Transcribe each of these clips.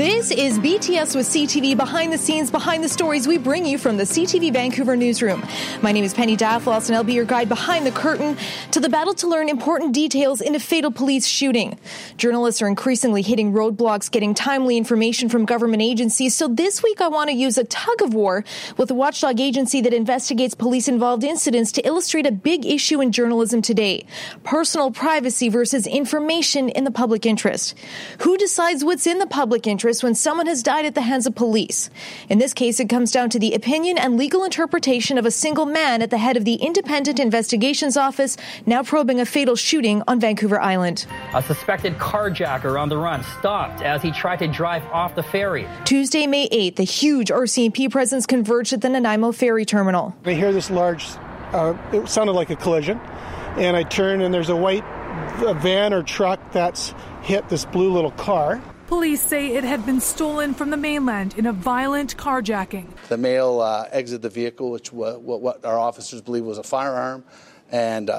This is BTS with CTV, behind the scenes, behind the stories we bring you from the CTV Vancouver newsroom. My name is Penny Daflos, and I'll be your guide behind the curtain to the battle to learn important details in a fatal police shooting. Journalists are increasingly hitting roadblocks getting timely information from government agencies, so this week I want to use a tug of war with a watchdog agency that investigates police-involved incidents to illustrate a big issue in journalism today: personal privacy versus information in the public interest. Who decides what's in the public interest when someone has died at the hands of police? In this case, it comes down to the opinion and legal interpretation of a single man at the head of the Independent Investigations Office, now probing a fatal shooting on Vancouver Island. A suspected carjacker on the run stopped as he tried to drive off the ferry. Tuesday, May 8th, the huge RCMP presence converged at the Nanaimo ferry terminal. I hear this large, it sounded like a collision, and I turn and there's a white van or truck that's hit this blue little car. Police say it had been stolen from the mainland in a violent carjacking. The male exited the vehicle, which was what our officers believe was a firearm, and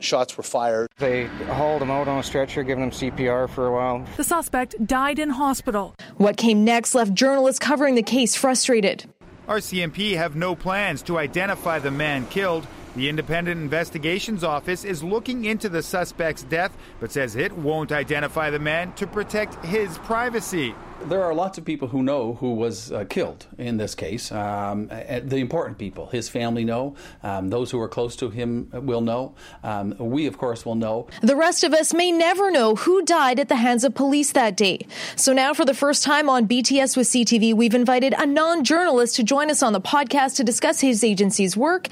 shots were fired. They hauled him out on a stretcher, giving him CPR for a while. The suspect died in hospital. What came next left journalists covering the case frustrated. RCMP have no plans to identify the man killed. The Independent Investigations Office is looking into the suspect's death, but says it won't identify the man to protect his privacy. There are lots of people who know who was killed in this case. The important people, his family know. Those who are close to him will know. We, of course, will know. The rest of us may never know who died at the hands of police that day. So now, for the first time on BTS with CTV, we've invited a non-journalist to join us on the podcast to discuss his agency's work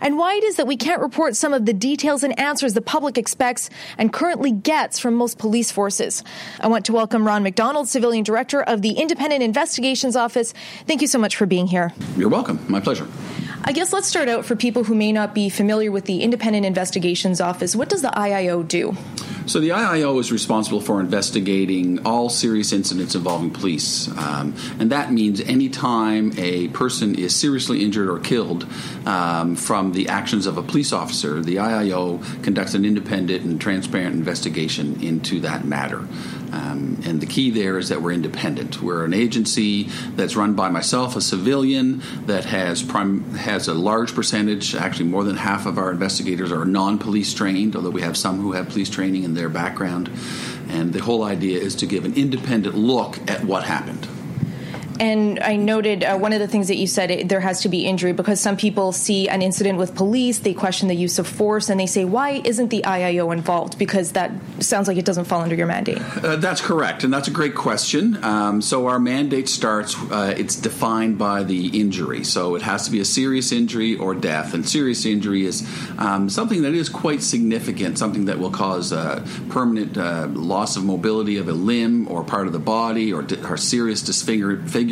and why it is that we can't report some of the details and answers the public expects and currently gets from most police forces. I want to welcome Ron McDonald, Civilian Director of the Independent Investigations Office. Thank you so much for being here. You're welcome. My pleasure. I guess let's start out, for people who may not be familiar with the Independent Investigations Office, what does the IIO do? So the IIO is responsible for investigating all serious incidents involving police. And that means any time a person is seriously injured or killed from the actions of a police officer, the IIO conducts an independent and transparent investigation into that matter. And the key there is that we're independent. We're an agency that's run by myself, a civilian, that has a large percentage, actually more than half of our investigators are non-police trained, although we have some who have police training in their background. And the whole idea is to give an independent look at what happened. And I noted one of the things that you said, there has to be injury, because some people see an incident with police, they question the use of force, and they say, why isn't the IIO involved? Because that sounds like it doesn't fall under your mandate. That's correct, and that's a great question. So our mandate starts, it's defined by the injury. So it has to be a serious injury or death, and serious injury is something that is quite significant, something that will cause permanent loss of mobility of a limb or part of the body, or serious disfigurement.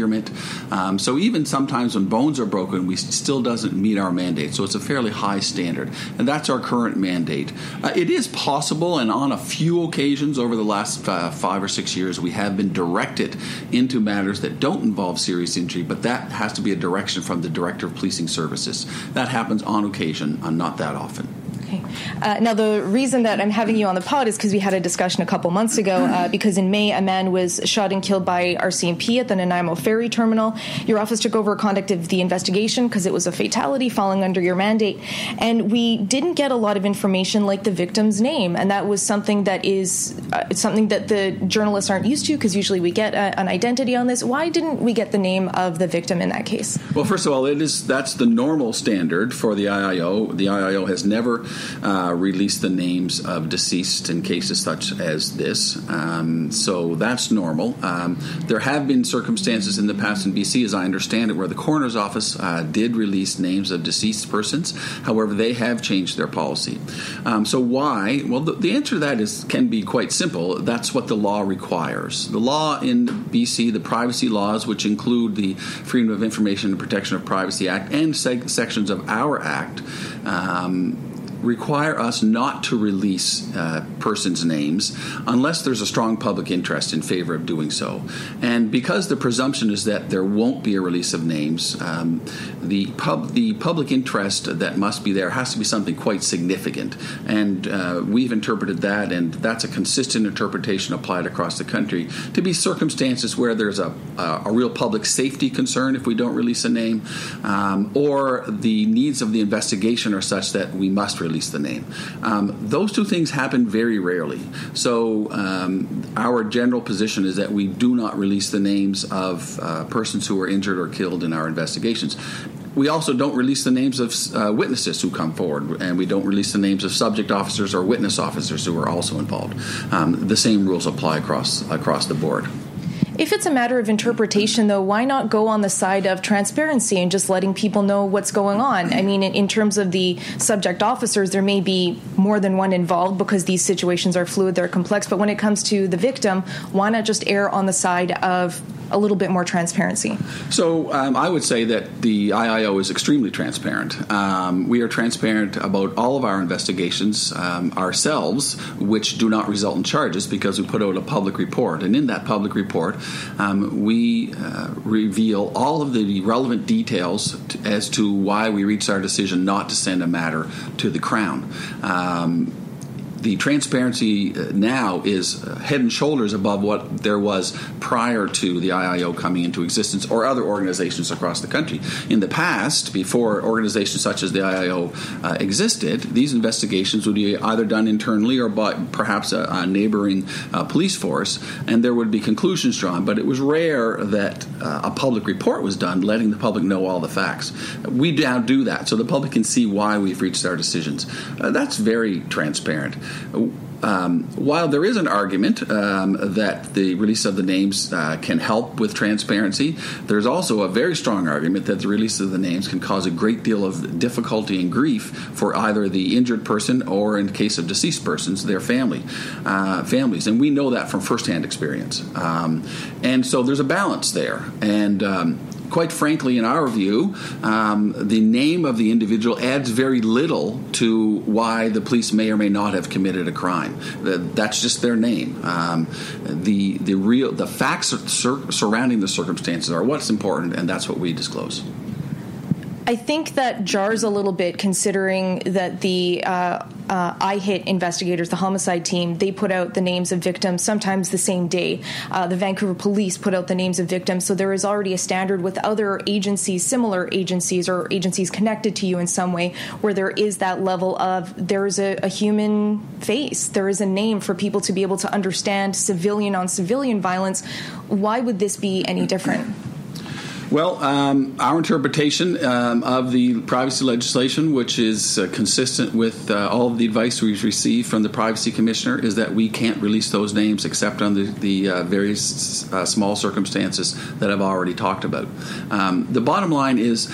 So even sometimes when bones are broken, we still doesn't meet our mandate. So it's a fairly high standard. And that's our current mandate. It is possible, and on a few occasions over the last 5 or 6 years, we have been directed into matters that don't involve serious injury, but that has to be a direction from the Director of Policing Services. That happens on occasion, not that often. Now, the reason that I'm having you on the pod is because we had a discussion a couple months ago, because in May, a man was shot and killed by RCMP at the Nanaimo ferry terminal. Your office took over conduct of the investigation because it was a fatality falling under your mandate. And we didn't get a lot of information like the victim's name. And that was something that is something that the journalists aren't used to, because usually we get an identity on this. Why didn't we get the name of the victim in that case? Well, first of all, that's the normal standard for the IIO. The IIO has never release the names of deceased in cases such as this. So that's normal. There have been circumstances in the past in BC, as I understand it, where the coroner's office did release names of deceased persons. However, they have changed their policy. So why? Well, the answer to that can be quite simple. That's what the law requires. The law in BC, the privacy laws, which include the Freedom of Information and Protection of Privacy Act and sections of our Act, require us not to release persons' names unless there's a strong public interest in favor of doing so. And because the presumption is that there won't be a release of names, the public interest that must be there has to be something quite significant. And we've interpreted that, and that's a consistent interpretation applied across the country, to be circumstances where there's a real public safety concern if we don't release a name, or the needs of the investigation are such that we must release the name. Those two things happen very rarely. So our general position is that we do not release the names of persons who are injured or killed in our investigations. We also don't release the names of witnesses who come forward, and we don't release the names of subject officers or witness officers who are also involved. The same rules apply across the board. If it's a matter of interpretation, though, why not go on the side of transparency and just letting people know what's going on? I mean, in terms of the subject officers, there may be more than one involved because these situations are fluid, they're complex. But when it comes to the victim, why not just err on the side of a little bit more transparency? So I would say that the IIO is extremely transparent. We are transparent about all of our investigations ourselves, which do not result in charges because we put out a public report. And in that public report, we reveal all of the relevant details as to why we reached our decision not to send a matter to the Crown. The transparency now is head and shoulders above what there was prior to the IIO coming into existence or other organizations across the country. In the past, before organizations such as the IIO existed, these investigations would be either done internally or by perhaps a neighboring police force, and there would be conclusions drawn. But it was rare that a public report was done letting the public know all the facts. We now do that so the public can see why we've reached our decisions. That's very transparent. While there is an argument that the release of the names can help with transparency, there's also a very strong argument that the release of the names can cause a great deal of difficulty and grief for either the injured person or, in the case of deceased persons, their families. And we know that from firsthand experience. And so there's a balance there. And quite frankly, in our view, the name of the individual adds very little to why the police may or may not have committed a crime. That's just their name. The facts surrounding the circumstances are what's important, and that's what we disclose. I think that jars a little bit, considering that the IHIT investigators, the homicide team, they put out the names of victims sometimes the same day. The Vancouver police put out the names of victims, so there is already a standard with other agencies, similar agencies or agencies connected to you in some way, where there is that level of there is a human face, there is a name for people to be able to understand civilian on civilian violence. Why would this be any different? Well, our interpretation of the privacy legislation, which is consistent with all of the advice we've received from the Privacy Commissioner, is that we can't release those names except under the various small circumstances that I've already talked about. The bottom line is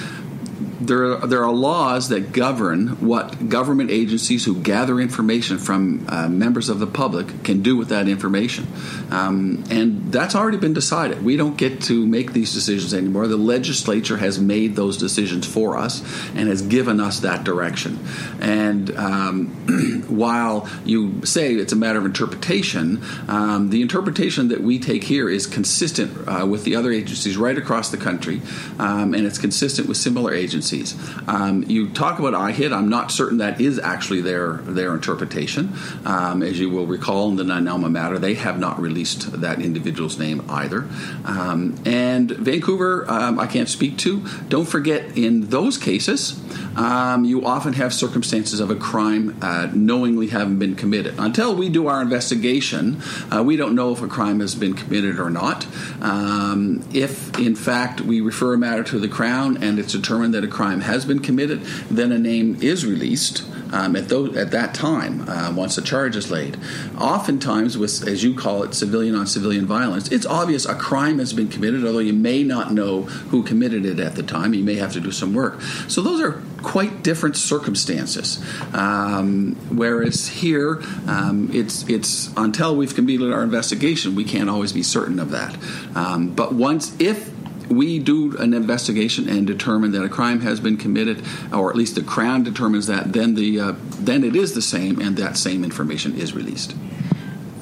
there are laws that govern what government agencies who gather information from members of the public can do with that information. And that's already been decided. We don't get to make these decisions anymore. The legislature has made those decisions for us and has given us that direction. And while you say it's a matter of interpretation, the interpretation that we take here is consistent with the other agencies right across the country, and it's consistent with similar agencies. You talk about IHIT. I'm not certain that is actually their interpretation. As you will recall, in the Nanaimo matter, they have not released that individual's name either. And Vancouver, I can't speak to. Don't forget, in those cases, you often have circumstances of a crime knowingly having been committed. Until we do our investigation, we don't know if a crime has been committed or not. If, in fact, we refer a matter to the Crown and it's determined that a crime has been committed, then a name is released at that time once a charge is laid. Oftentimes, with, as you call it, civilian on civilian violence, it's obvious a crime has been committed, although you may not know who committed it at the time. You may have to do some work. So those are quite different circumstances. Whereas here, it's until we've completed our investigation, we can't always be certain of that. But once, if we do an investigation and determine that a crime has been committed, or at least the Crown determines that, then it is the same, and that same information is released.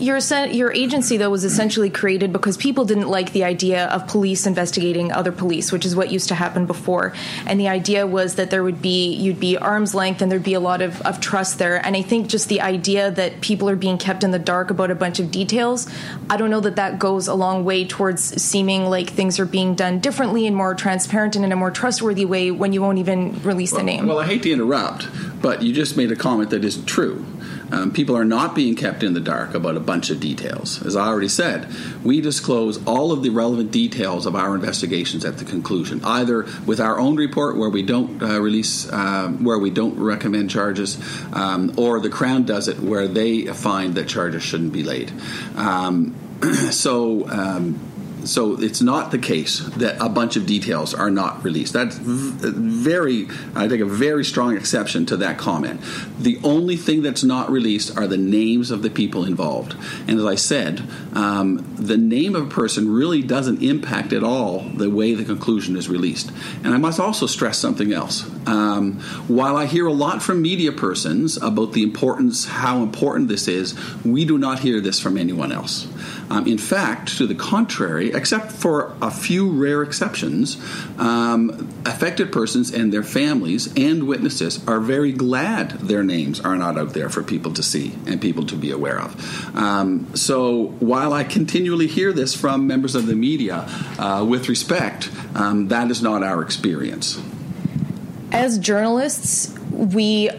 Your agency, though, was essentially created because people didn't like the idea of police investigating other police, which is what used to happen before. And the idea was that there would be, you'd be arm's length and there'd be a lot of trust there. And I think just the idea that people are being kept in the dark about a bunch of details, I don't know that that goes a long way towards seeming like things are being done differently and more transparent and in a more trustworthy way when you won't even release the name. Well, I hate to interrupt, but you just made a comment that isn't true. People are not being kept in the dark about a bunch of details. As I already said, we disclose all of the relevant details of our investigations at the conclusion, either with our own report where we don't where we don't recommend charges, or the Crown does it where they find that charges shouldn't be laid. So it's not the case that a bunch of details are not released. That's a very strong exception to that comment. The only thing that's not released are the names of the people involved. And as I said, the name of a person really doesn't impact at all the way the conclusion is released. And I must also stress something else. While I hear a lot from media persons about the importance, how important this is, we do not hear this from anyone else. In fact, to the contrary, except for a few rare exceptions, affected persons and their families and witnesses are very glad their names are not out there for people to see and people to be aware of. So while I continually hear this from members of the media, with respect, that is not our experience. As journalists, we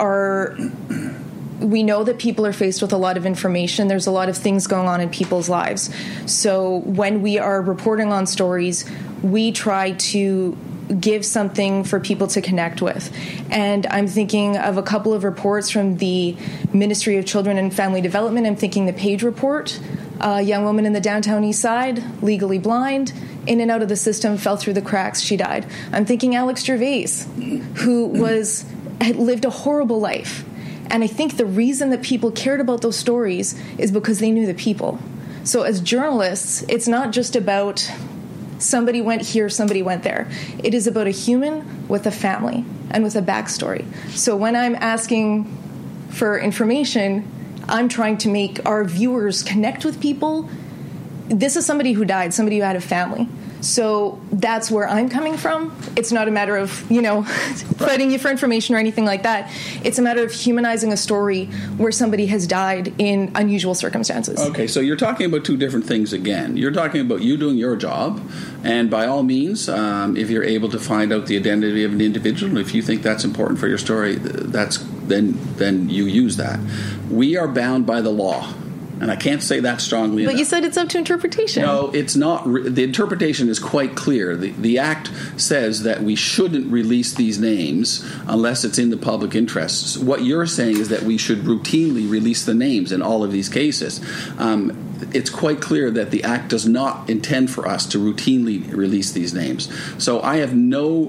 know that people are faced with a lot of information. There's a lot of things going on in people's lives. So when we are reporting on stories, we try to give something for people to connect with. And I'm thinking of a couple of reports from the Ministry of Children and Family Development. I'm thinking the Page Report, a young woman in the downtown east side, legally blind, in and out of the system, fell through the cracks, she died. I'm thinking Alex Gervais, who had lived a horrible life. And I think the reason that people cared about those stories is because they knew the people. So as journalists, it's not just about somebody went here, somebody went there. It is about a human with a family and with a backstory. So when I'm asking for information, I'm trying to make our viewers connect with people. This is somebody who died, somebody who had a family. So that's where I'm coming from. It's not a matter of, fighting you for information or anything like that. It's a matter of humanizing a story where somebody has died in unusual circumstances. Okay, so you're talking about two different things again. You're talking about you doing your job, and by all means, if you're able to find out the identity of an individual, if you think that's important for your story, then you use that. We are bound by the law. And I can't say that strongly enough. But you said it's up to interpretation. No, it's not. The interpretation is quite clear. The Act says that we shouldn't release these names unless it's in the public interests. What you're saying is that we should routinely release the names in all of these cases. It's quite clear that the Act does not intend for us to routinely release these names. So I have no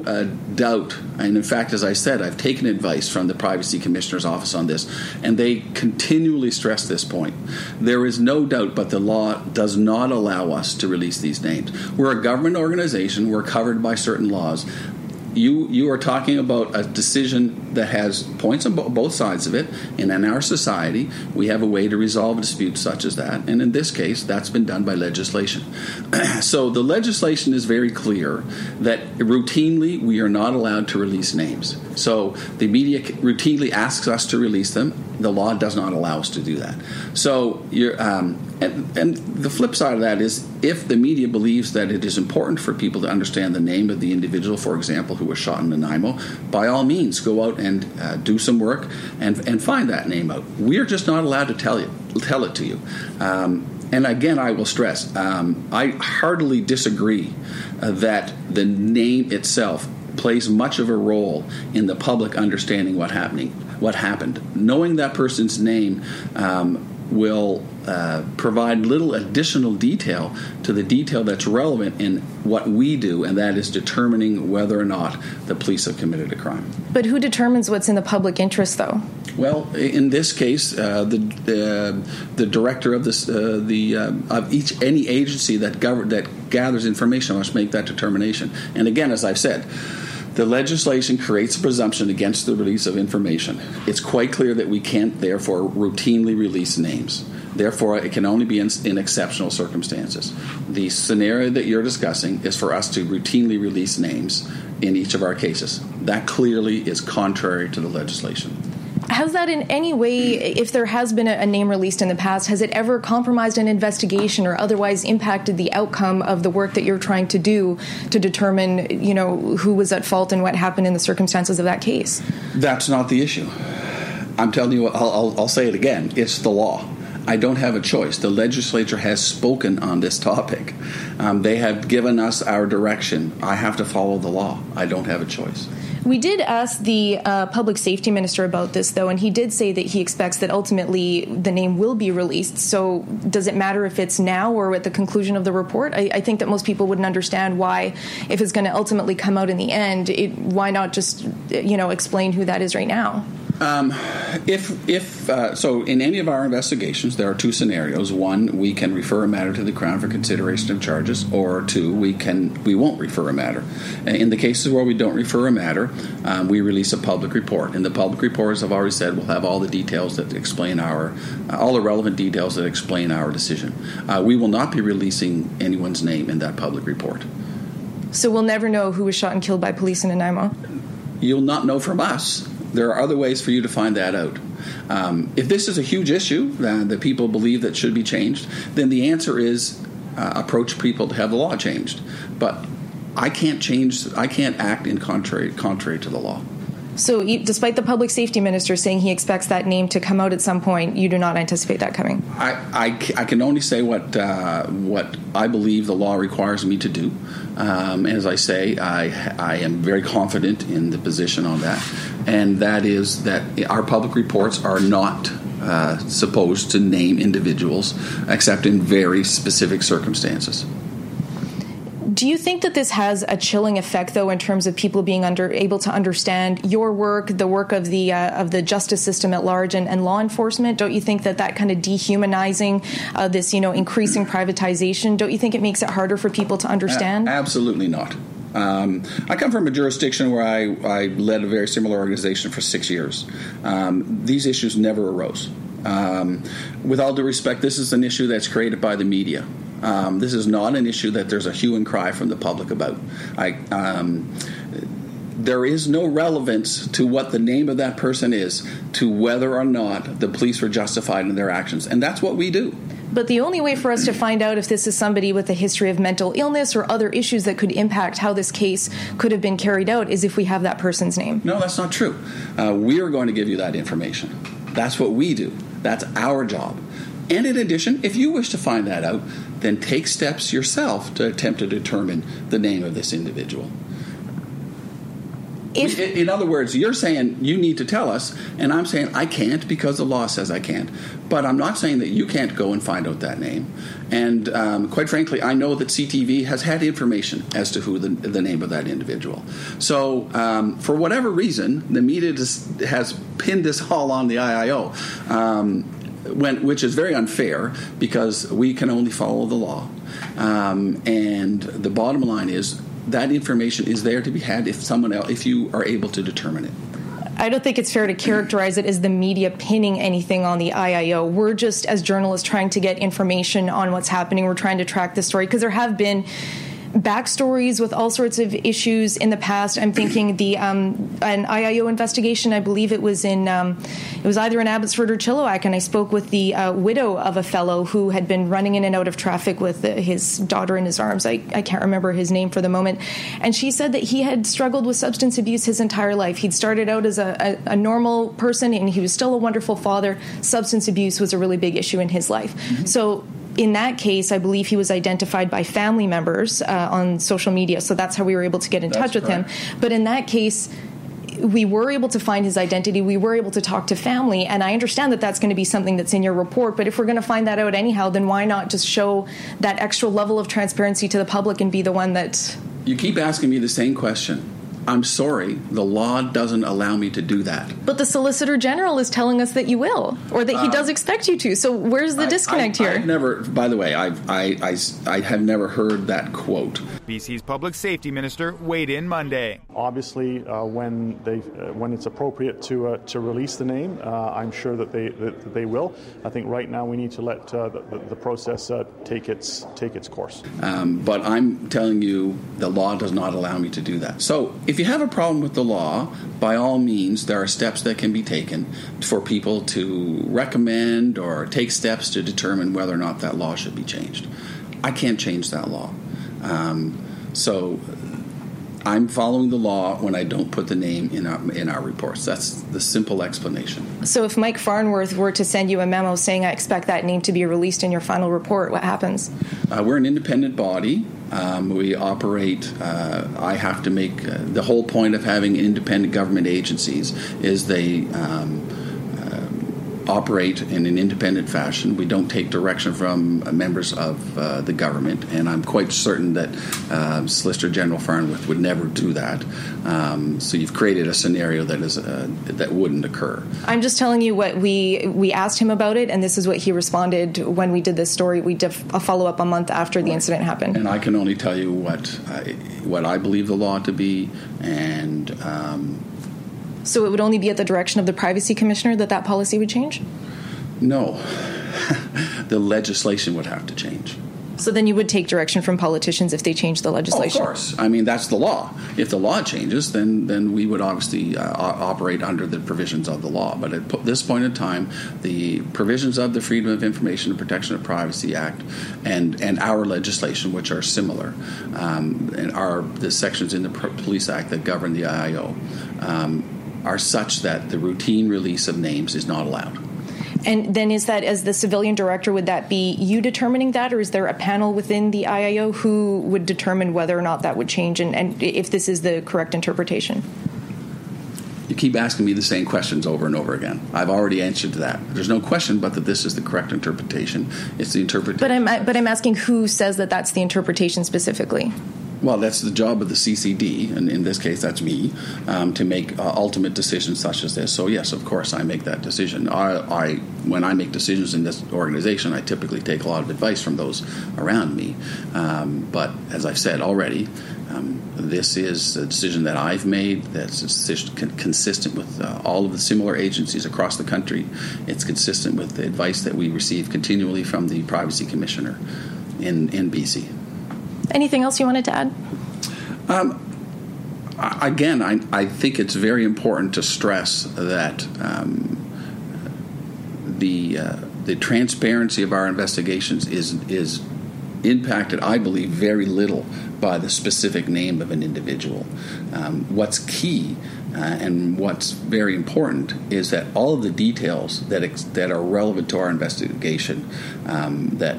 doubt, and in fact, as I said, I've taken advice from the Privacy Commissioner's Office on this, and they continually stress this point. There is no doubt, but the law does not allow us to release these names. We're a government organization. We're covered by certain laws. You are talking about a decision that has points on both sides of it, and in our society, we have a way to resolve a dispute such as that, and in this case, that's been done by legislation. So the legislation is very clear that routinely we are not allowed to release names. So the media routinely asks us to release them. The law does not allow us to do that. So you're... And the flip side of that is if the media believes that it is important for people to understand the name of the individual, for example, who was shot in Nanaimo, by all means, go out and do some work and find that name out. We're just not allowed to tell it to you. And again, I will stress, I heartily disagree that the name itself plays much of a role in the public understanding what happened. Knowing that person's name will provide little additional detail to the detail that's relevant in what we do, and that is determining whether or not the police have committed a crime. But who determines what's in the public interest, though? Well, in this case, the director of this of each any agency that gathers information must make that determination. And again, as I've said, the legislation creates a presumption against the release of information. It's quite clear that we can't, therefore, routinely release names. Therefore, it can only be in exceptional circumstances. The scenario that you're discussing is for us to routinely release names in each of our cases. That clearly is contrary to the legislation. Has that in any way, if there has been a name released in the past, has it ever compromised an investigation or otherwise impacted the outcome of the work that you're trying to do to determine, you know, who was at fault and what happened in the circumstances of that case? That's not the issue. I'm telling you, I'll say it again. It's the law. I don't have a choice. The legislature has spoken on this topic. They have given us our direction. I have to follow the law. I don't have a choice. We did ask the public safety minister about this, though, and he did say that he expects that ultimately the name will be released. So does it matter if it's now or at the conclusion of the report? I think that most people wouldn't understand why, if it's going to ultimately come out in the end, why not just, you know, explain who that is right now? So in any of our investigations, there are two scenarios. One, we can refer a matter to the Crown for consideration of charges, or two, we won't refer a matter. In the cases where we don't refer a matter, we release a public report. And the public report, as I've already said, will have all the details that explain all the relevant details that explain our decision. We will not be releasing anyone's name in that public report. So we'll never know who was shot and killed by police in Nanaimo? You'll not know from us. There are other ways for you to find that out. If this is a huge issue that people believe that should be changed, then the answer is approach people to have the law changed. But I can't act in contrary to the law. So despite the public safety minister saying he expects that name to come out at some point, you do not anticipate that coming? I can only say what I believe the law requires me to do. As I say, I am very confident in the position on that. And that is that our public reports are not supposed to name individuals except in very specific circumstances. Do you think that this has a chilling effect, though, in terms of people being able to understand your work, the work of the justice system at large, and law enforcement? Don't you think that kind of dehumanizing this, you know, increasing privatization? Don't you think it makes it harder for people to understand? Absolutely not. I come from a jurisdiction where I led a very similar organization for 6 years. These issues never arose. With all due respect, this is an issue that's created by the media. This is not an issue that there's a hue and cry from the public about. There is no relevance to what the name of that person is to whether or not the police were justified in their actions. And that's what we do. But the only way for us to find out if this is somebody with a history of mental illness or other issues that could impact how this case could have been carried out is if we have that person's name. No, that's not true. We are going to give you that information. That's what we do. That's our job. And in addition, if you wish to find that out, then take steps yourself to attempt to determine the name of this individual. In other words, you're saying you need to tell us, and I'm saying I can't because the law says I can't. But I'm not saying that you can't go and find out that name. And quite frankly, I know that CTV has had information as to who the name of that individual. So for whatever reason, the media has pinned this all on the IIO. Which is very unfair because we can only follow the law. And the bottom line is that information is there to be had if you are able to determine it. I don't think it's fair to characterize it as the media pinning anything on the IIO. We're just, as journalists, trying to get information on what's happening. We're trying to track the story because there have been backstories with all sorts of issues in the past. I'm thinking an IIO investigation. I believe it was either in Abbotsford or Chilliwack, and I spoke with the widow of a fellow who had been running in and out of traffic with his daughter in his arms. I can't remember his name for the moment, and she said that he had struggled with substance abuse his entire life. He'd started out as a normal person, and he was still a wonderful father. Substance abuse was a really big issue in his life. Mm-hmm. So in that case, I believe he was identified by family members on social media. So that's how we were able to get in touch with him. But in that case, we were able to find his identity. We were able to talk to family. And I understand that that's going to be something that's in your report. But if we're going to find that out anyhow, then why not just show that extra level of transparency to the public and be the one that... You keep asking me the same question. I'm sorry, the law doesn't allow me to do that. But the Solicitor General is telling us that you will, or that he does expect you to. So where's the disconnect here? I've never, by the way, I have never heard that quote. BC's Public Safety Minister weighed in Monday. Obviously, when it's appropriate to release the name, I'm sure that they will. I think right now we need to let the process take its course. But I'm telling you, the law does not allow me to do that. So if you have a problem with the law, by all means, there are steps that can be taken for people to recommend or take steps to determine whether or not that law should be changed. I can't change that law. So I'm following the law when I don't put the name in our reports. That's the simple explanation. So if Mike Farnworth were to send you a memo saying, I expect that name to be released in your final report, what happens? We're an independent body. We operate. I have to make the whole point of having independent government agencies is they operate in an independent fashion. We don't take direction from members of the government, and I'm quite certain that Solicitor General Farnworth would never do that. So you've created a scenario that is that wouldn't occur. I'm just telling you what we asked him about it, and this is what he responded when we did this story. We did a follow-up a month after the incident happened. And I can only tell you what I believe the law to be, and so it would only be at the direction of the Privacy Commissioner that policy would change? No. The legislation would have to change. So then you would take direction from politicians if they change the legislation? Oh, of course. I mean, that's the law. If the law changes, then we would obviously operate under the provisions of the law. But at this point in time, the provisions of the Freedom of Information and Protection of Privacy Act and our legislation, which are similar, and are the sections in the Police Act that govern the IIO, are such that the routine release of names is not allowed. And then is that, as the civilian director, would that be you determining that, or is there a panel within the IIO who would determine whether or not that would change and if this is the correct interpretation? You keep asking me the same questions over and over again. I've already answered that. There's no question but that this is the correct interpretation. It's the interpretation. But I'm asking who says that that's the interpretation specifically? Well, that's the job of the CCD, and in this case, that's me, to make ultimate decisions such as this. So, yes, of course, I make that decision. When I make decisions in this organization, I typically take a lot of advice from those around me. But as I've said already, this is a decision that I've made that's a decision consistent with all of the similar agencies across the country. It's consistent with the advice that we receive continually from the Privacy Commissioner in BC. Anything else you wanted to add? Again, I think it's very important to stress that the transparency of our investigations is impacted, I believe, very little by the specific name of an individual. What's key and what's very important is that all of the details that are relevant to our investigation that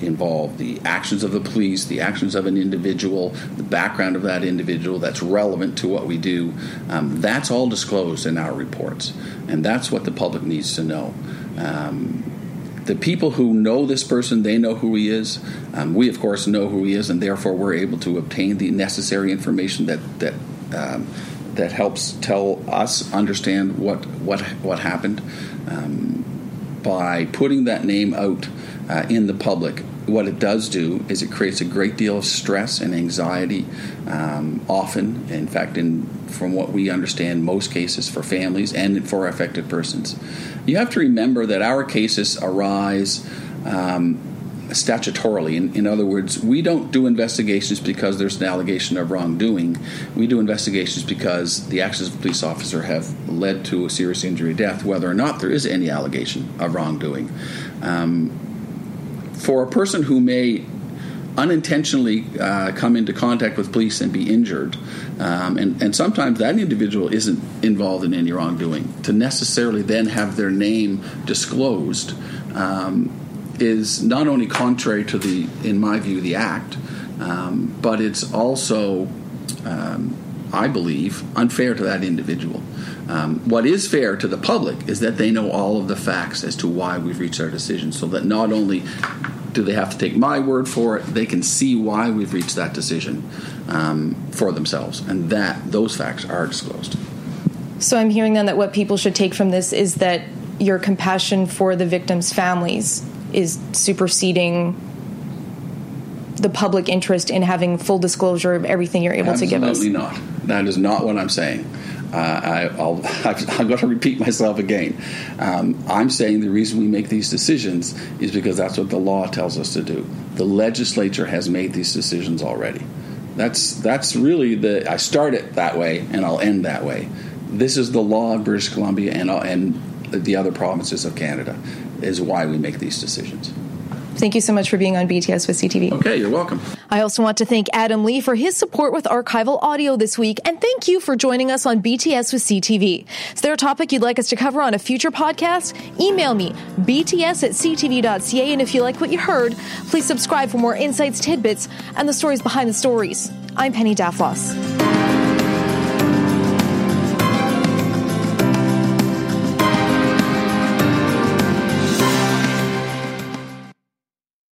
involve the actions of the police, the actions of an individual, the background of that individual that's relevant to what we do, that's all disclosed in our reports. And that's what the public needs to know. The people who know this person, they know who he is. We, of course, know who he is, and therefore we're able to obtain the necessary information that helps tell us understand what happened. By putting that name out in the public, what it does do is it creates a great deal of stress and anxiety, often, in fact, from what we understand, most cases for families and for affected persons. You have to remember that our cases arise statutorily. In other words, we don't do investigations because there's an allegation of wrongdoing. We do investigations because the actions of a police officer have led to a serious injury or death, whether or not there is any allegation of wrongdoing. For a person who may unintentionally come into contact with police and be injured, and sometimes that individual isn't involved in any wrongdoing, to necessarily then have their name disclosed is not only contrary to in my view, the act, but it's also, I believe, unfair to that individual. What is fair to the public is that they know all of the facts as to why we've reached our decision, so that not only do they have to take my word for it? They can see why we've reached that decision for themselves, and that those facts are disclosed. So I'm hearing then that what people should take from this is that your compassion for the victims' families is superseding the public interest in having full disclosure of everything you're able to give us. Absolutely not. That is not what I'm saying. I've got to repeat myself again. I'm saying the reason we make these decisions is because that's what the law tells us to do. The legislature has made these decisions already. That's really the... I start it that way, and I'll end that way. This is the law of British Columbia and the other provinces of Canada, is why we make these decisions. Thank you so much for being on BTS with CTV. Okay, you're welcome. I also want to thank Adam Lee for his support with archival audio this week, and thank you for joining us on BTS with CTV. Is there a topic you'd like us to cover on a future podcast? Email me, bts@ctv.ca, and if you like what you heard, please subscribe for more insights, tidbits, and the stories behind the stories. I'm Penny Daflos.